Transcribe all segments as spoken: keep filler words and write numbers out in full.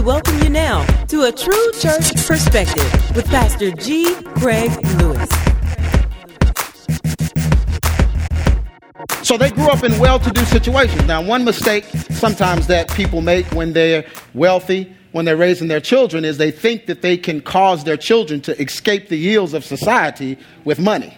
We welcome you now to A True Church Perspective with Pastor G. Craig Lewis. So they grew up in well-to-do situations. Now, one mistake sometimes that people make when they're wealthy, when they're raising their children, is they think that they can cause their children to escape the ills of society with money.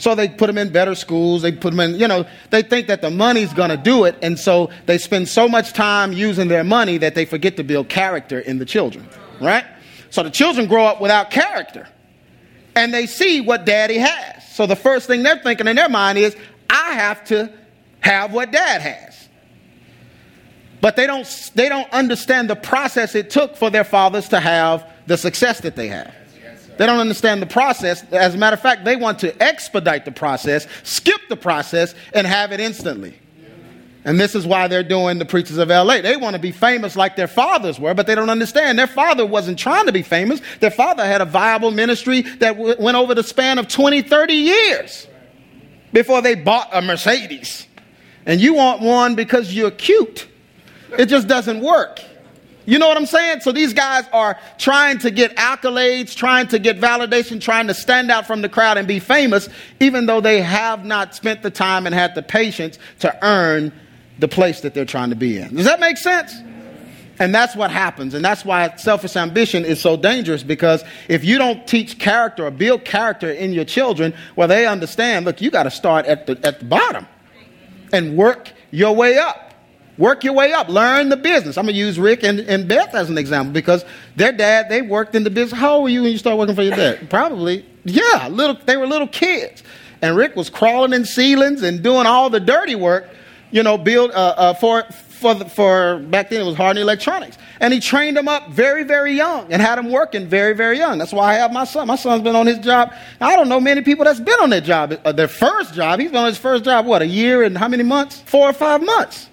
So they put them in better schools. They put them in, you know, they think that the money's going to do it. And so they spend so much time using their money that they forget to build character in the children, right? So the children grow up without character and they see what daddy has. So the first thing they're thinking in their mind is, I have to have what dad has. But they don't they don't understand the process it took for their fathers to have the success that they have. Yes, they don't understand the process. As a matter of fact, they want to expedite the process, skip the process, and have it instantly. Yeah. And this is why they're doing the Preachers of L A. They want to be famous like their fathers were, but they don't understand. Their father wasn't trying to be famous. Their father had a viable ministry that w- went over the span of twenty, thirty years. Before they bought a Mercedes. And you want one because you're cute. It just doesn't work. You know what I'm saying? So these guys are trying to get accolades, trying to get validation, trying to stand out from the crowd and be famous, even though they have not spent the time and had the patience to earn the place that they're trying to be in. Does that make sense? And that's what happens. And that's why selfish ambition is so dangerous, because if you don't teach character or build character in your children, well, they understand, look, you got to start at the at the bottom and work your way up. Work your way up. Learn the business. I'm going to use Rick and, and Beth as an example, because their dad, they worked in the business. How old were you when you started working for your dad? Probably. Yeah. little. They were little kids. And Rick was crawling in ceilings and doing all the dirty work, you know, build uh, uh, for For, the, for back then it was hardly electronics. And he trained them up very, very young and had them working very, very young. That's why I have my son. My son's been on his job. I don't know many people that's been on their job, uh, their first job. He's been on his first job, what, a year and how many months? Four or five months.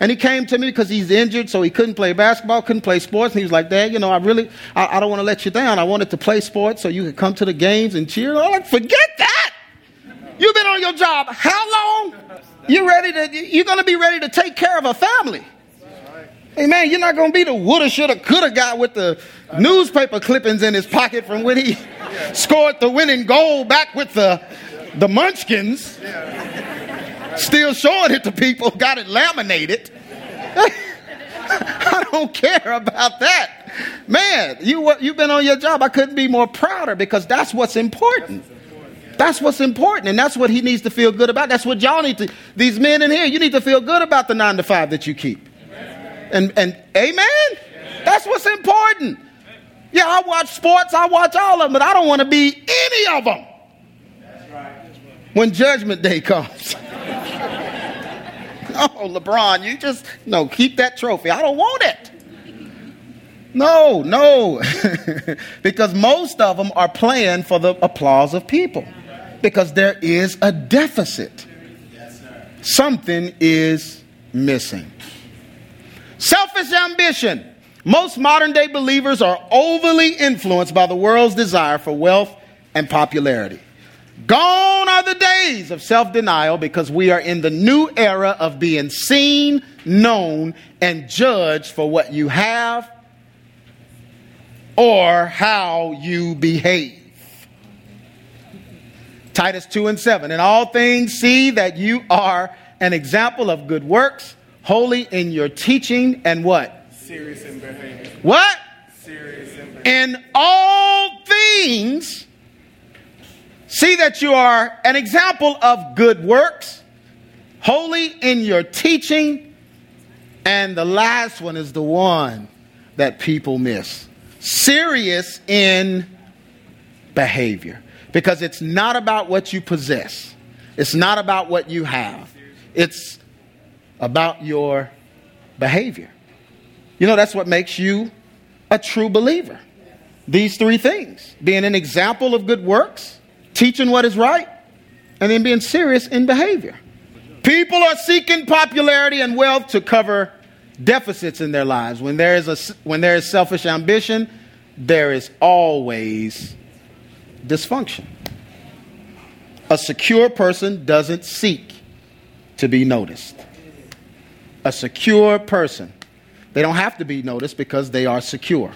And he came to me because he's injured, so he couldn't play basketball, couldn't play sports. And he was like, Dad, you know, I really, I, I don't want to let you down. I wanted to play sports so you could come to the games and cheer. And I'm like, forget that. You've been on your job how long? You're ready to, you're going to be ready to take care of a family. Right. Hey, man, you're not going to be the woulda, shoulda, coulda guy with the newspaper clippings in his pocket from when he yeah. scored the winning goal back with the, the munchkins. Yeah. Right. Still showing it to people, got it laminated. I don't care about that. Man, you, you've been on your job. I couldn't be more prouder, because that's what's important. That's That's what's important, and that's what he needs to feel good about. That's what y'all need to, these men in here, you need to feel good about the nine to five that you keep. Amen. And and amen? Amen? That's what's important. Amen. Yeah, I watch sports, I watch all of them, but I don't want to be any of them. That's right. When Judgment Day comes. Oh, LeBron, you just, no, keep that trophy. I don't want it. No, no. Because most of them are playing for the applause of people. Because there is a deficit. Yes, sir. Something is missing. Selfish ambition. Most modern day believers are overly influenced by the world's desire for wealth and popularity. Gone are the days of self-denial, because we are in the new era of being seen, known, and judged for what you have or how you behave. Titus two and seven, in all things see that you are an example of good works, holy in your teaching and what? Serious in behavior. What? Serious in behavior. In all things, see that you are an example of good works, holy in your teaching, and the last one is the one that people miss. Serious in behavior. Because it's not about what you possess. It's not about what you have. It's about your behavior. You know, that's what makes you a true believer. These three things. Being an example of good works, teaching what is right, and then being serious in behavior. People are seeking popularity and wealth to cover deficits in their lives. When there is a, when there is selfish ambition, there is always dysfunction. A secure person doesn't seek to be noticed. A secure person, They don't have to be noticed because they are secure.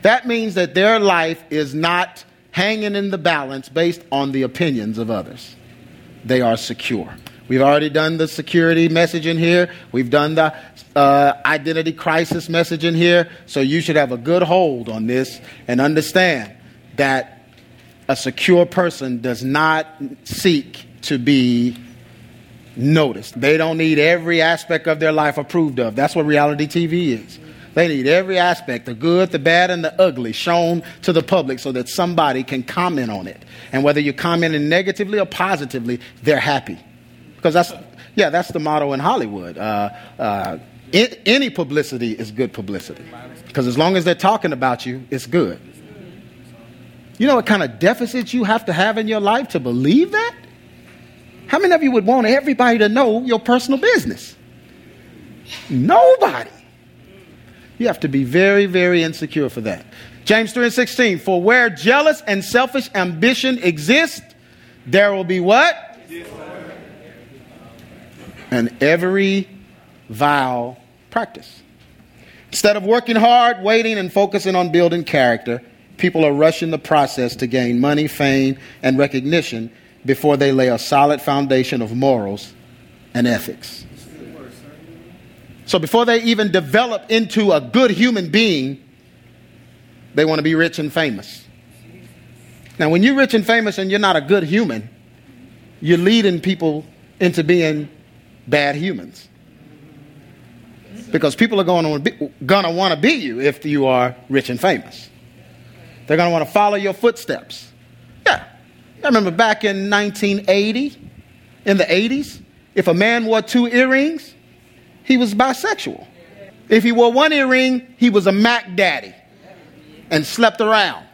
That means that their life is not hanging in the balance based on the opinions of others. They are secure. We've already done the security message in here. We've done the uh, identity crisis message in here. So you should have a good hold on this and understand that a secure person does not seek to be noticed. They don't need every aspect of their life approved of. That's what reality T V is. They need every aspect, the good, the bad, and the ugly, shown to the public so that somebody can comment on it. And whether you're commenting negatively or positively, they're happy. Because that's, yeah, that's the motto in Hollywood. Uh, uh, it, any publicity is good publicity. Because as long as they're talking about you, it's good. You know what kind of deficit you have to have in your life to believe that? How many of you would want everybody to know your personal business? Nobody. You have to be very, very insecure for that. James three and sixteen, for where jealous and selfish ambition exist, there will be what? And every vile practice. Instead of working hard, waiting, and focusing on building character, people are rushing the process to gain money, fame, and recognition before they lay a solid foundation of morals and ethics. So before they even develop into a good human being, they want to be rich and famous. Now, when you're rich and famous and you're not a good human, you're leading people into being bad humans. Because people are going to, going to want to be you if you are rich and famous. They're going to want to follow your footsteps. Yeah. I remember back in nineteen eighty, in the eighties, if a man wore two earrings, he was bisexual. If he wore one earring, he was a Mac Daddy and slept around.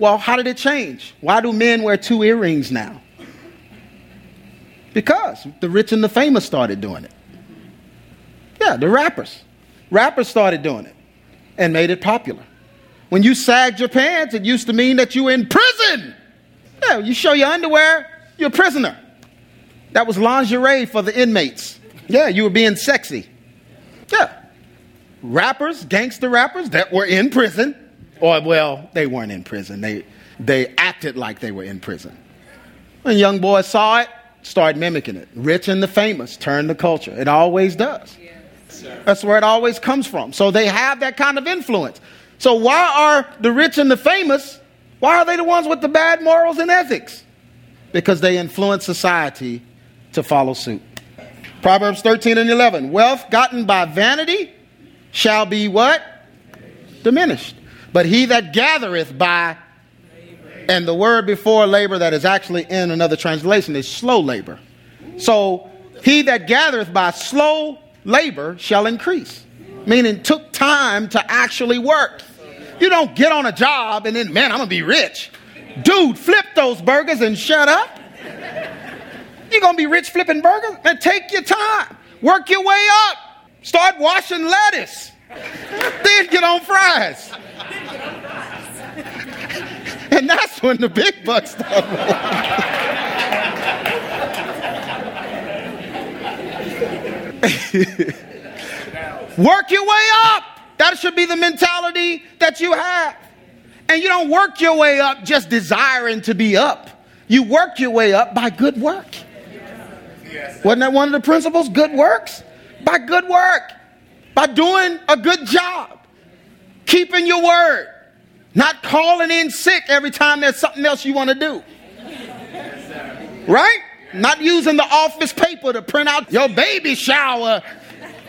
Well, how did it change? Why do men wear two earrings now? Because the rich and the famous started doing it. Yeah, the rappers. Rappers started doing it and made it popular. When you sagged your pants, it used to mean that you were in prison. Yeah, you show your underwear, you're a prisoner. That was lingerie for the inmates. Yeah, you were being sexy. Yeah. Rappers, gangster rappers that were in prison. Or, well, they weren't in prison. They they acted like they were in prison. When young boys saw it, started mimicking it. Rich and the famous turned the culture. It always does. Yes. That's where it always comes from. So they have that kind of influence. So why are the rich and the famous, why are they the ones with the bad morals and ethics? Because they influence society to follow suit. Proverbs thirteen and eleven, wealth gotten by vanity shall be what? Diminished. But he that gathereth by, and the word before labor that is actually in another translation is slow labor. So he that gathereth by slow labor shall increase. Meaning took time to actually work. You don't get on a job and then, man, I'm going to be rich. Dude, flip those burgers and shut up. You're going to be rich flipping burgers? Man, take your time. Work your way up. Start washing lettuce. Then get on fries. And that's when the big bucks start rolling. Work your way up. That should be the mentality that you have. And you don't work your way up just desiring to be up. You work your way up by good work. Yes. Wasn't that one of the principles? Good works? By good work. By doing a good job. Keeping your word. Not calling in sick every time there's something else you want to do. Right? Not using the office paper to print out your baby shower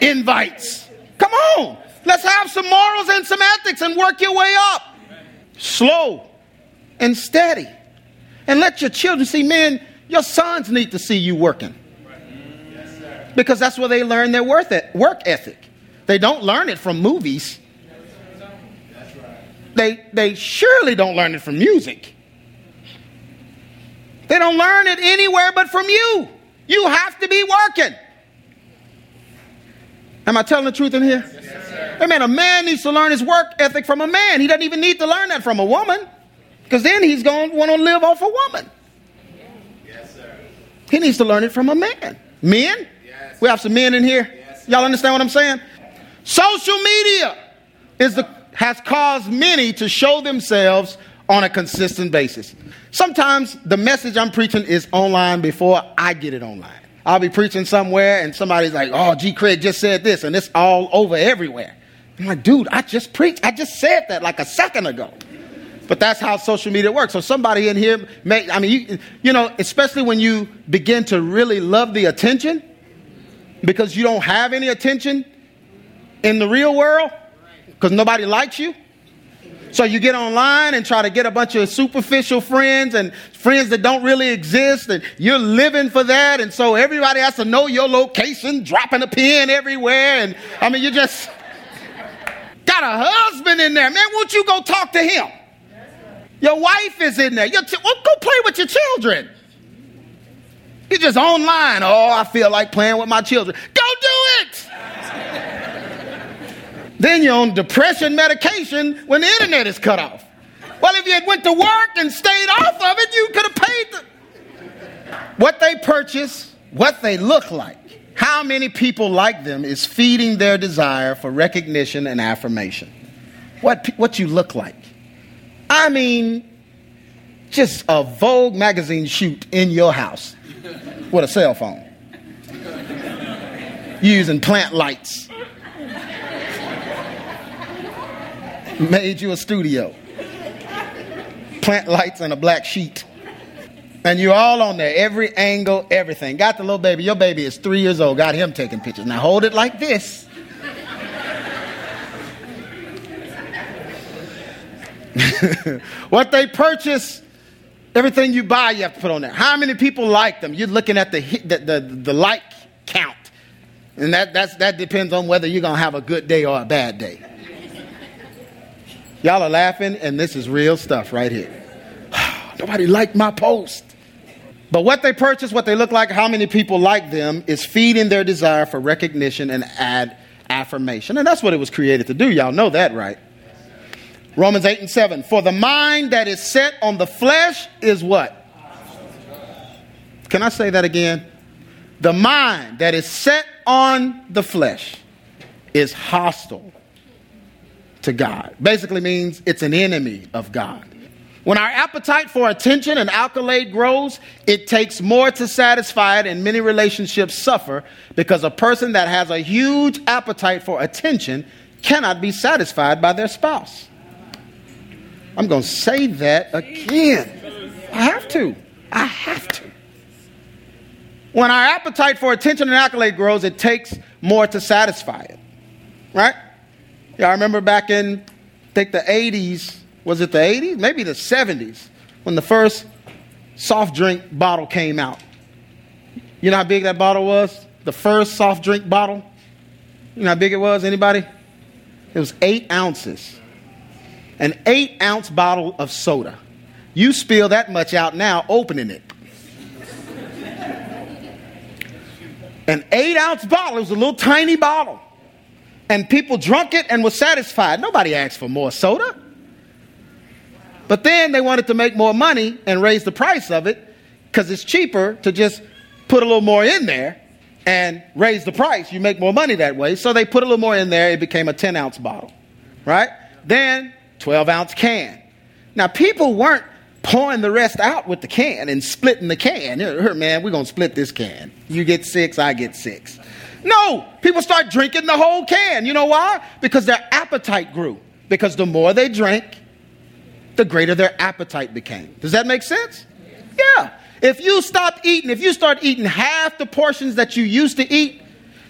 invites. Come on. Let's have some morals and some ethics and work your way up. Slow and steady. And let your children see, men, your sons need to see you working. Because that's where they learn their work ethic. They don't learn it from movies. They, they surely don't learn it from music. They don't learn it anywhere but from you. You have to be working. Am I telling the truth in here? Yes, sir. Hey, man, a man needs to learn his work ethic from a man. He doesn't even need to learn that from a woman. Because then he's going to want to live off a woman. Yes, sir. He needs to learn it from a man. Men? Yes. We have some men in here. Yes, y'all understand what I'm saying? Social media is the, has caused many to show themselves on a consistent basis. Sometimes the message I'm preaching is online before I get it online. I'll be preaching somewhere and somebody's like, oh, G. Craig just said this, and it's all over everywhere. I'm like, dude, I just preached. I just said that like a second ago. But that's how social media works. So somebody in here, may, I mean, you, you know, especially when you begin to really love the attention, because you don't have any attention in the real world because nobody likes you. So you get online and try to get a bunch of superficial friends and friends that don't really exist, and you're living for that. And so everybody has to know your location, dropping a pin everywhere. And I mean, you just got a husband in there. Man, won't you go talk to him? Your wife is in there. Your ch- well, go play with your children. You're just online. Oh, I feel like playing with my children. Go do it. Then you're on depression medication when the internet is cut off. Well, if you had went to work and stayed off of it, you could have paid the- what they purchase, what they look like. How many people like them is feeding their desire for recognition and affirmation. What, what you look like. I mean, just a Vogue magazine shoot in your house with a cell phone. You're using plant lights. Made you a studio. Plant lights and a black sheet. And you're all on there, every angle, everything. Got the little baby. Your baby is three years old. Got him taking pictures. Now hold it like this. What they purchase, everything you buy, you have to put on there. How many people like them? You're looking at the the, the, the like count. And that, that's, that depends on whether you're going to have a good day or a bad day. Y'all are laughing, and this is real stuff right here. Nobody liked my post. But what they purchase, what they look like, how many people like them is feeding their desire for recognition and ad affirmation. And that's what it was created to do. Y'all know that, right? Romans eight and seven. For the mind that is set on the flesh is what? Can I say that again? The mind that is set on the flesh is hostile to God. Basically means it's an enemy of God. When our appetite for attention and accolade grows, it takes more to satisfy it, and many relationships suffer because a person that has a huge appetite for attention cannot be satisfied by their spouse. I'm going to say that again. I have to. I have to. When our appetite for attention and accolade grows, it takes more to satisfy it. Right? Yeah, I remember back in, I think the eighties, was it the eighties? Maybe the seventies, when the first soft drink bottle came out. You know how big that bottle was? The first soft drink bottle? You know how big it was, anybody? It was eight ounces. An eight ounce bottle of soda. You spill that much out now opening it. An eight ounce bottle, it was a little tiny bottle. And people drunk it and were satisfied. Nobody asked for more soda. But then they wanted to make more money and raise the price of it because it's cheaper to just put a little more in there and raise the price. You make more money that way. So they put a little more in there. It became a ten ounce bottle, right? Then twelve ounce can. Now, people weren't pouring the rest out with the can and splitting the can. Here, man, we're going to split this can. You get six, I get six. No, people start drinking the whole can. You know why? Because their appetite grew. Because the more they drank, the greater their appetite became. Does that make sense? Yeah. If you stop eating, if you start eating half the portions that you used to eat,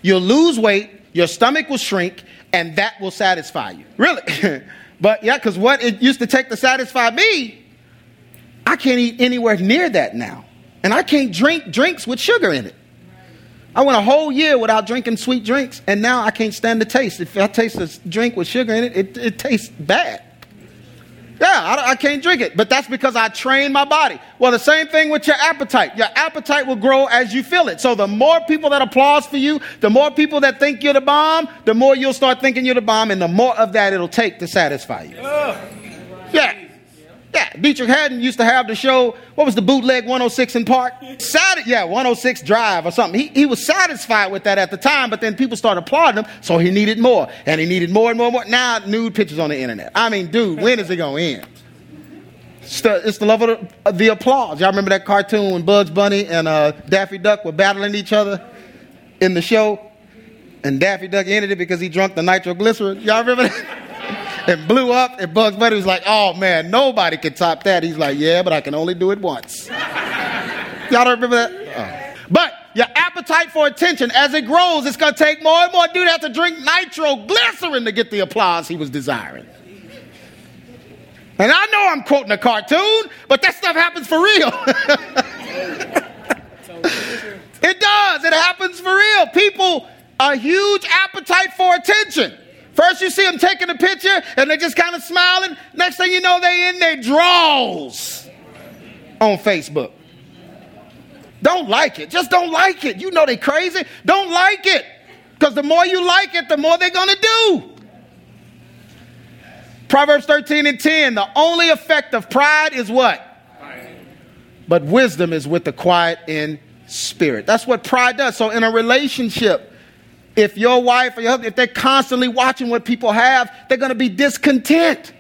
you'll lose weight, your stomach will shrink, and that will satisfy you. Really? But yeah, because what it used to take to satisfy me, I can't eat anywhere near that now. And I can't drink drinks with sugar in it. I went a whole year without drinking sweet drinks, and now I can't stand the taste. If I taste a drink with sugar in it, it, it tastes bad. Yeah, I, I can't drink it, but that's because I train my body. Well, the same thing with your appetite. Your appetite will grow as you feel it. So the more people that applause for you, the more people that think you're the bomb, the more you'll start thinking you're the bomb, and the more of that it'll take to satisfy you. Yeah. Yeah, Beatrix Haddon used to have the show, what was the bootleg one oh six in Park? Sat- yeah, one oh six Drive or something. He, he was satisfied with that at the time, but then people started applauding him, so he needed more. And he needed more and more and more. Now, nude pictures on the internet. I mean, dude, when is it going to end? It's the, it's the love of the, the applause. Y'all remember that cartoon when Bugs Bunny and uh, Daffy Duck were battling each other in the show? And Daffy Duck ended it because he drank the nitroglycerin. Y'all remember that? And blew up, and Bugs Bunny was like, oh man, nobody can top that. He's like, yeah, but I can only do it once. Y'all don't remember that? Uh-uh. But your appetite for attention, as it grows, it's going to take more and more. Dude has to drink nitroglycerin to get the applause he was desiring. And I know I'm quoting a cartoon, but that stuff happens for real. It does. It happens for real. People, a huge appetite for attention. First you see them taking a picture and they just kind of smiling. Next thing you know, they in their draws on Facebook. Don't like it. Just don't like it. You know they crazy. Don't like it. Because the more you like it, the more they're going to do. Proverbs thirteen and ten, the only effect of pride is what? Pride. But wisdom is with the quiet in spirit. That's what pride does. So in a relationship, if your wife or your husband, if they're constantly watching what people have, they're going to be discontent.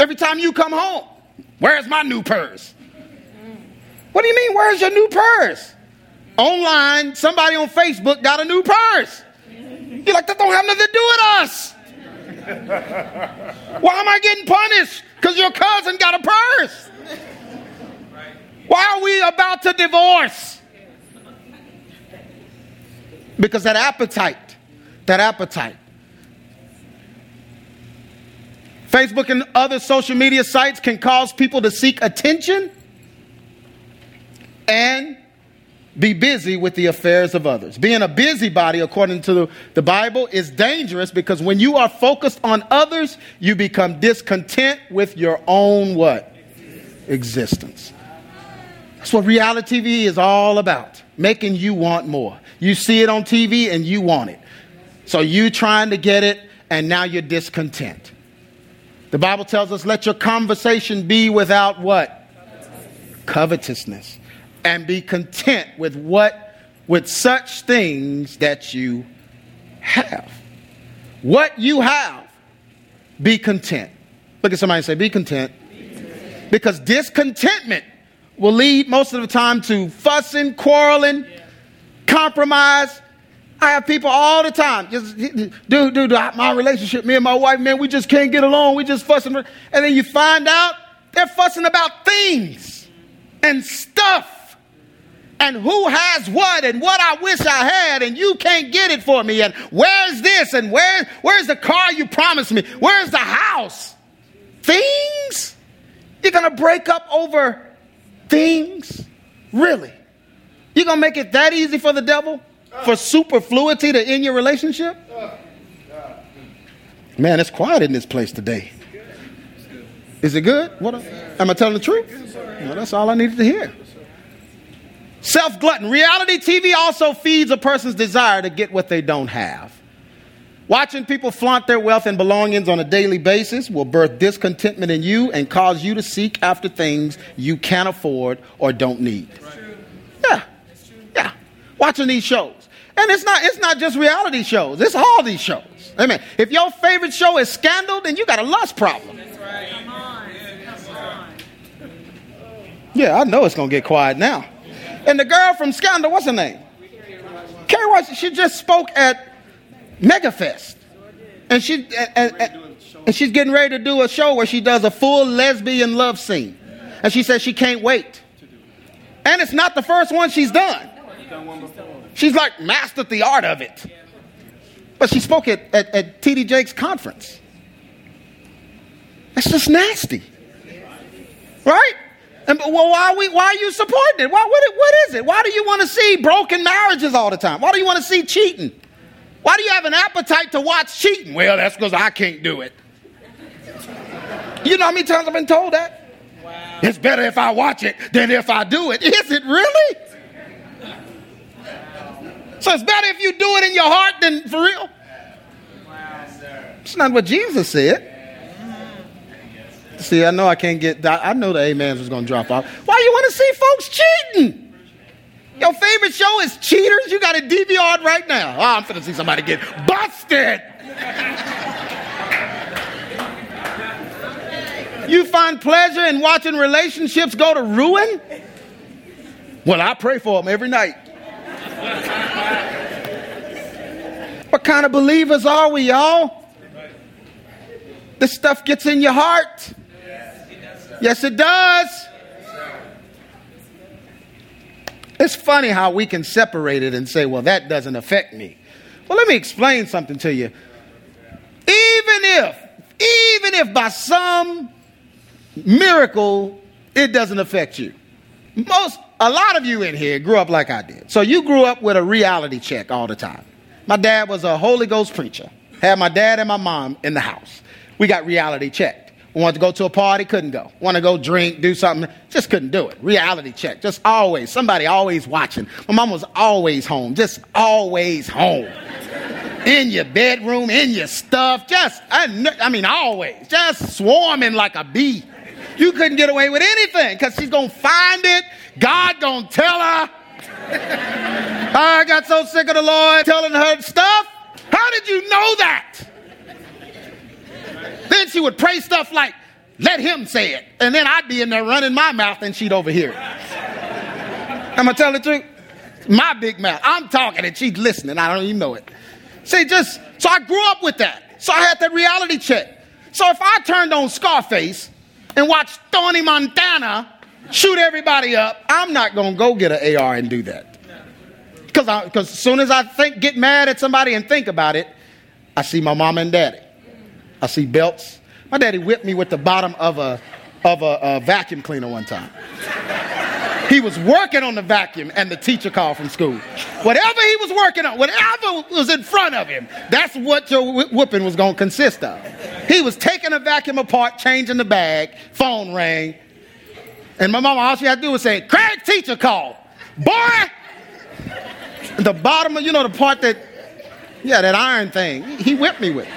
Every time you come home, where's my new purse? What do you mean, where's your new purse? Online, somebody on Facebook got a new purse. You're like, that don't have nothing to do with us. Why am I getting punished? Because your cousin got a purse. Why are we about to divorce? Because that appetite, that appetite. Facebook and other social media sites can cause people to seek attention and be busy with the affairs of others. Being a busybody, according to the, the Bible, is dangerous because when you are focused on others, you become discontent with your own what? Existence. That's what reality T V is all about. Making you want more. You see it on T V and you want it. So you trying to get it and now you're discontent. The Bible tells us, let your conversation be without what? Covetousness. Covetousness. And be content with what, with such things that you have. What you have, be content. Look at somebody and say, be content. Be content. Because discontentment will lead most of the time to fussing, quarreling, yeah. Compromise. I have people all the time. Just, dude, dude, my relationship, me and my wife, man, we just can't get along. We just fussing. And then you find out they're fussing about things and stuff and who has what and what I wish I had and you can't get it for me and where's this and where, where's the car you promised me? Where's the house? Things? You're going to break up over things? Really? You're going to make it that easy for the devil? For superfluity to end your relationship? Man, it's quiet in this place today. Is it good? What? A, am I telling the truth? Well, that's all I needed to hear. Self-glutton. Reality T V also feeds a person's desire to get what they don't have. Watching people flaunt their wealth and belongings on a daily basis will birth discontentment in you and cause you to seek after things you can't afford or don't need. Yeah. Yeah. Watching these shows. And it's not it's not just reality shows. It's all these shows. Amen. If your favorite show is Scandal, then you got a lust problem. That's right. Come on. Come on. Yeah, I know it's going to get quiet now. And the girl from Scandal, what's her name? Carrie Washington. She just spoke at Megafest, and she and, and, and she's getting ready to do a show where she does a full lesbian love scene, and she says she can't wait. And it's not the first one she's done. She's like mastered the art of it. But she spoke at at, at T D Jakes conference. That's just nasty, right? And well, why are we why are you supporting it? Why what what is it? Why do you want to see broken marriages all the time? Why do you want to see cheating? Why do you have an appetite to watch cheating? Well, that's because I can't do it. You know how many times I've been told that? Wow. It's better if I watch it than if I do it. Is it really? Wow. So it's better if you do it in your heart than for real? Wow, sir. It's not what Jesus said. Yeah. See, I know I can't get that. I know the amens was going to drop off. Why you want to see folks cheating? Your favorite show is Cheaters. You got a D V R right now. Oh, I'm finna see somebody get busted. You find pleasure in watching relationships go to ruin? Well, I pray for them every night. What kind of believers are we, y'all? This stuff gets in your heart. Yes, it does. It's funny how we can separate it and say, well, that doesn't affect me. Well, let me explain something to you. Even if, even if by some miracle, it doesn't affect you. Most, a lot of you in here grew up like I did. So you grew up with a reality check all the time. My dad was a Holy Ghost preacher. Had my dad and my mom in the house. We got reality checked. Wanted to go to a party, couldn't go. Want to go drink, do something, just couldn't do it. Reality check. Just always, somebody always watching. My mom was always home, just always home. In your bedroom, in your stuff, just, I, I mean, always, just swarming like a bee. You couldn't get away with anything because she's going to find it. God going to tell her. I got so sick of the Lord telling her stuff. How did you know that? Then she would pray stuff like, let him say it. And then I'd be in there running my mouth and she'd overhear it. Am I telling the truth? My big mouth. I'm talking and she's listening. I don't even know it. See, just, so I grew up with that. So I had that reality check. So if I turned on Scarface and watched Tony Montana shoot everybody up, I'm not going to go get an A R and do that. Because because as soon as I think, get mad at somebody and think about it, I see my mama and daddy. I see belts. My daddy whipped me with the bottom of a of a, a vacuum cleaner one time. He was working on the vacuum and the teacher called from school. Whatever he was working on, whatever was in front of him, that's what your whooping was going to consist of. He was taking a vacuum apart, changing the bag, phone rang. And my mama, all she had to do was say, Craig, teacher called. Boy! The bottom of, you know, the part that, yeah, that iron thing, he whipped me with.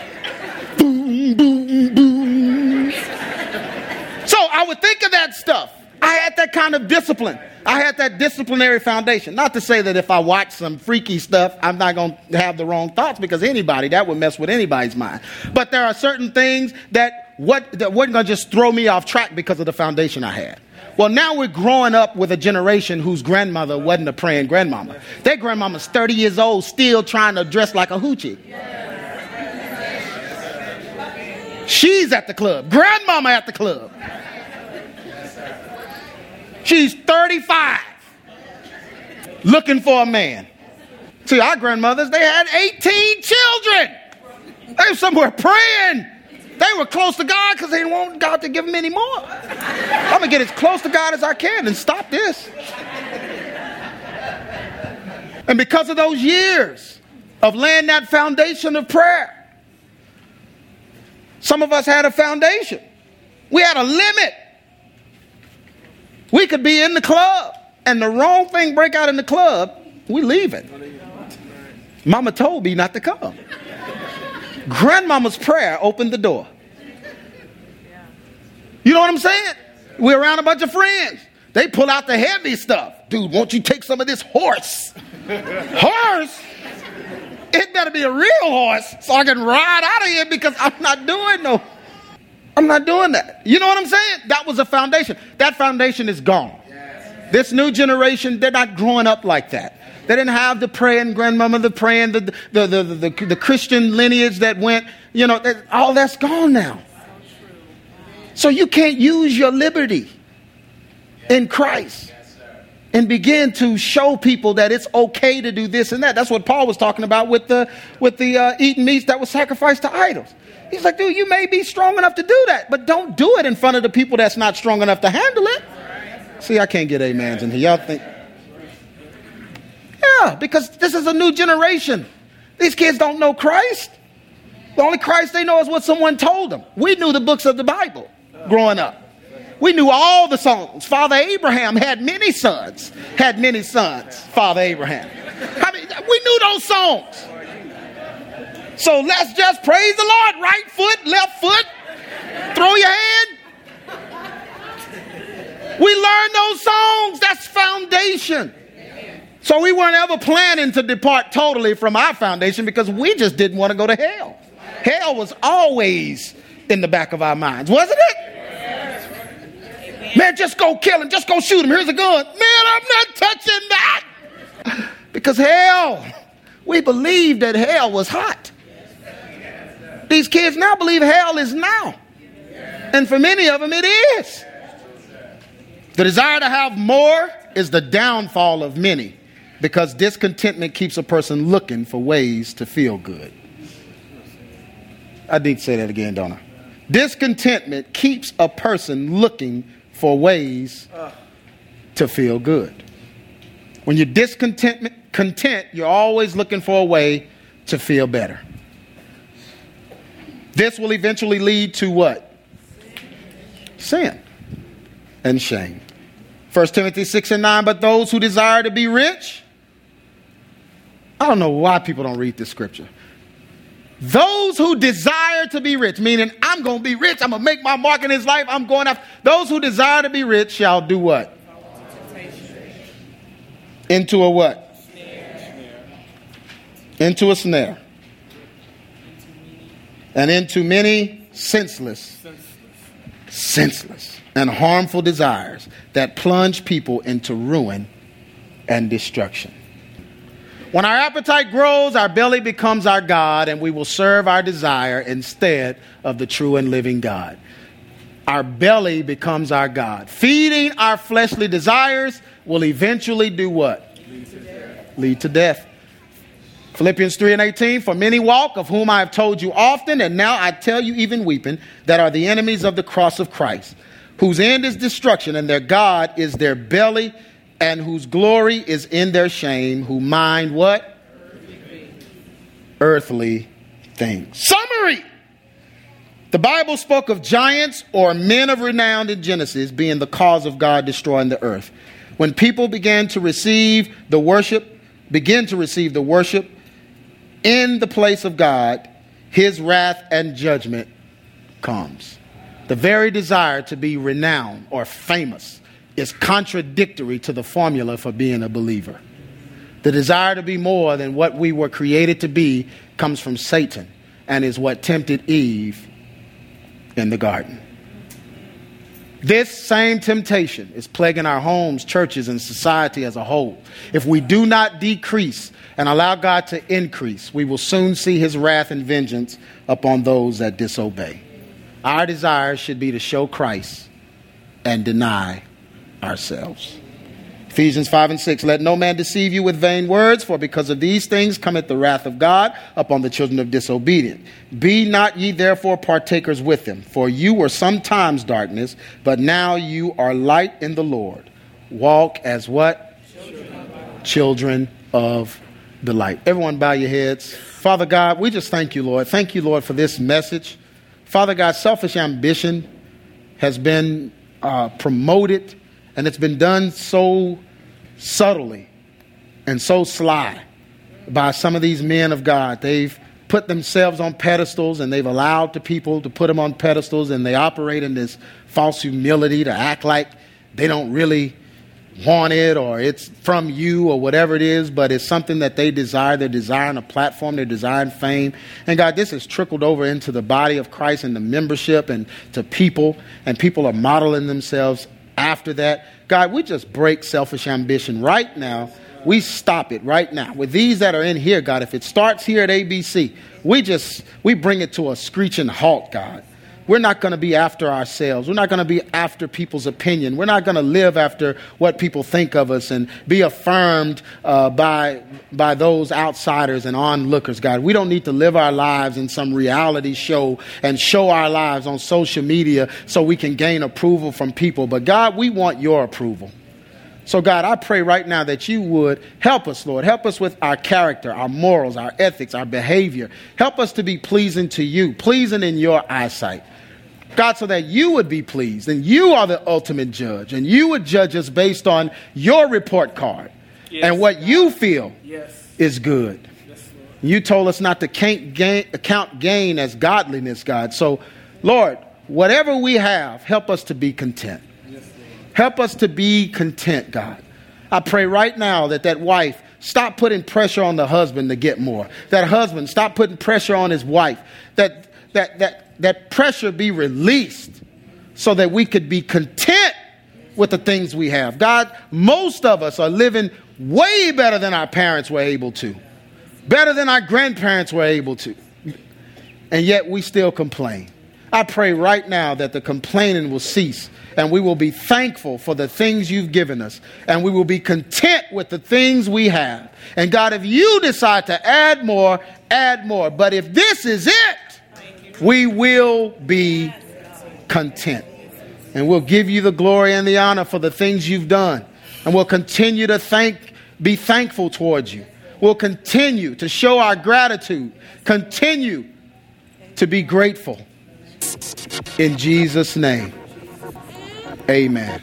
Boom, boom, boom. So I would think of that stuff. I had that kind of discipline. I had that disciplinary foundation. Not to say that if I watch some freaky stuff, I'm not going to have the wrong thoughts, because anybody, that would mess with anybody's mind. But there are certain things that, what, that weren't going to just throw me off track because of the foundation I had. Well, now we're growing up with a generation whose grandmother wasn't a praying grandmama. Their grandmama's thirty years old, still trying to dress like a hoochie. She's at the club. Grandmama at the club. She's thirty-five. Looking for a man. See, our grandmothers, they had eighteen children. They were somewhere praying. They were close to God because they didn't want God to give them any more. I'm going to get as close to God as I can and stop this. And because of those years of laying that foundation of prayer, some of us had a foundation. We had a limit. We could be in the club and the wrong thing break out in the club, we leaving. Mama told me not to come. Grandmama's prayer opened the door. You know what I'm saying? We're around a bunch of friends. They pull out the heavy stuff. Dude, won't you take some of this horse? Horse? It better be a real horse so I can ride out of here, because I'm not doing no, I'm not doing that. You know what I'm saying? That was a foundation. That foundation is gone. Yes. This new generation, they're not growing up like that. They didn't have the praying grandmama, the praying, the the the the, the, the Christian lineage that went, you know, that, all that's gone now. So you can't use your liberty in Christ and begin to show people that it's okay to do this and that. That's what Paul was talking about with the with the uh, eating meats that was sacrificed to idols. He's like, dude, you may be strong enough to do that, but don't do it in front of the people that's not strong enough to handle it. See, I can't get amens in here. Y'all think? Yeah, because this is a new generation. These kids don't know Christ. The only Christ they know is what someone told them. We knew the books of the Bible growing up. We knew all the songs. Father Abraham had many sons. Had many sons, Father Abraham. I mean, we knew those songs. So let's just praise the Lord. Right foot, left foot. Throw your hand. We learned those songs. That's foundation. Amen. So we weren't ever planning to depart totally from our foundation because we just didn't want to go to hell. Hell was always in the back of our minds, wasn't it? Amen. Man, just go kill him. Just go shoot him. Here's a gun. Man, I'm not touching that. Because hell, we believed that hell was hot. These kids now believe hell is now. And for many of them, it is. The desire to have more is the downfall of many because discontentment keeps a person looking for ways to feel good. I need to say that again, don't I? Discontentment keeps a person looking for ways to feel good. When you're discontent, content, you're always looking for a way to feel better. This will eventually lead to what? Sin and shame. First Timothy six and nine, but those who desire to be rich, I don't know why people don't read this scripture. Those who desire to be rich, meaning I'm going to be rich, I'm going to make my mark in this life, I'm going after. Those who desire to be rich shall do what? Into a what? Snare. Into a snare. And into many senseless. senseless and harmful desires that plunge people into ruin and destruction. When our appetite grows, our belly becomes our God, and we will serve our desire instead of the true and living God. Our belly becomes our God. Feeding our fleshly desires will eventually do what? Lead to death. Lead to death. Philippians three and eighteen, for many walk, of whom I have told you often, and now I tell you even weeping, that are the enemies of the cross of Christ, whose end is destruction, and their God is their belly, and whose glory is in their shame, who mind what? Earthly things. Earthly things. Summary. The Bible spoke of giants or men of renown in Genesis being the cause of God destroying the earth. When people began to receive the worship, begin to receive the worship, in the place of God, his wrath and judgment comes. The very desire to be renowned or famous is contradictory to the formula for being a believer. The desire to be more than what we were created to be comes from Satan and is what tempted Eve in the garden. This same temptation is plaguing our homes, churches, and society as a whole. If we do not decrease and allow God to increase, we will soon see his wrath and vengeance upon those that disobey. Our desire should be to show Christ and deny ourselves. Ephesians five and six, let no man deceive you with vain words, for because of these things cometh the wrath of God upon the children of disobedience. Be not ye therefore partakers with them, for you were sometimes darkness, but now you are light in the Lord. Walk as what? Children of, children of the light. Everyone bow your heads. Father God, we just thank you, Lord. Thank you, Lord, for this message. Father God, selfish ambition has been uh, promoted. And it's been done so subtly and so sly by some of these men of God. They've put themselves on pedestals and they've allowed the people to put them on pedestals, and they operate in this false humility to act like they don't really want it, or it's from you, or whatever it is, but it's something that they desire. They're desiring a platform. They're desiring fame. And God, this has trickled over into the body of Christ and the membership and to people, and people are modeling themselves after that. God, we just break selfish ambition right now. We stop it right now. With these that are in here, God, if it starts here at A B C, we just, we bring it to a screeching halt, God. We're not going to be after ourselves. We're not going to be after people's opinion. We're not going to live after what people think of us and be affirmed uh, by, by those outsiders and onlookers, God. We don't need to live our lives in some reality show and show our lives on social media so we can gain approval from people. But God, we want your approval. So God, I pray right now that you would help us, Lord. Help us with our character, our morals, our ethics, our behavior. Help us to be pleasing to you, pleasing in your eyesight. God, so that you would be pleased, and you are the ultimate judge, and you would judge us based on your report card. Yes. And what you feel yes. is good. Yes, Lord. You told us not to count gain, count gain as godliness, God. So, Lord, whatever we have, help us to be content. Yes, Help us to be content, God. I pray right now that that wife, stop putting pressure on the husband to get more. That husband, stop putting pressure on his wife. That that that that pressure be released so that we could be content with the things we have. God, most of us are living way better than our parents were able to. Better than our grandparents were able to. And yet we still complain. I pray right now that the complaining will cease and we will be thankful for the things you've given us and we will be content with the things we have. And God, if you decide to add more, add more. But if this is it, we will be content. And we'll give you the glory and the honor for the things you've done. And we'll continue to thank, be thankful towards you. We'll continue to show our gratitude. Continue to be grateful. In Jesus' name, amen.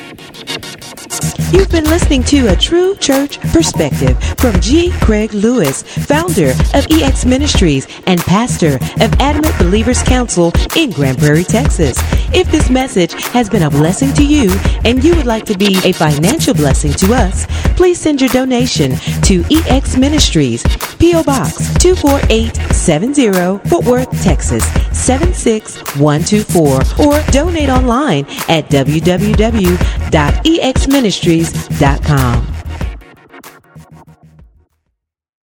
You've been listening to A True Church Perspective from G. Craig Lewis, founder of E X Ministries and pastor of Advent Believers Council in Grand Prairie, Texas. If this message has been a blessing to you and you would like to be a financial blessing to us, please send your donation to E X Ministries, P O Box two four eight seven zero, Fort Worth, Texas seven six one two four, or donate online at w w w dot e x ministries dot com.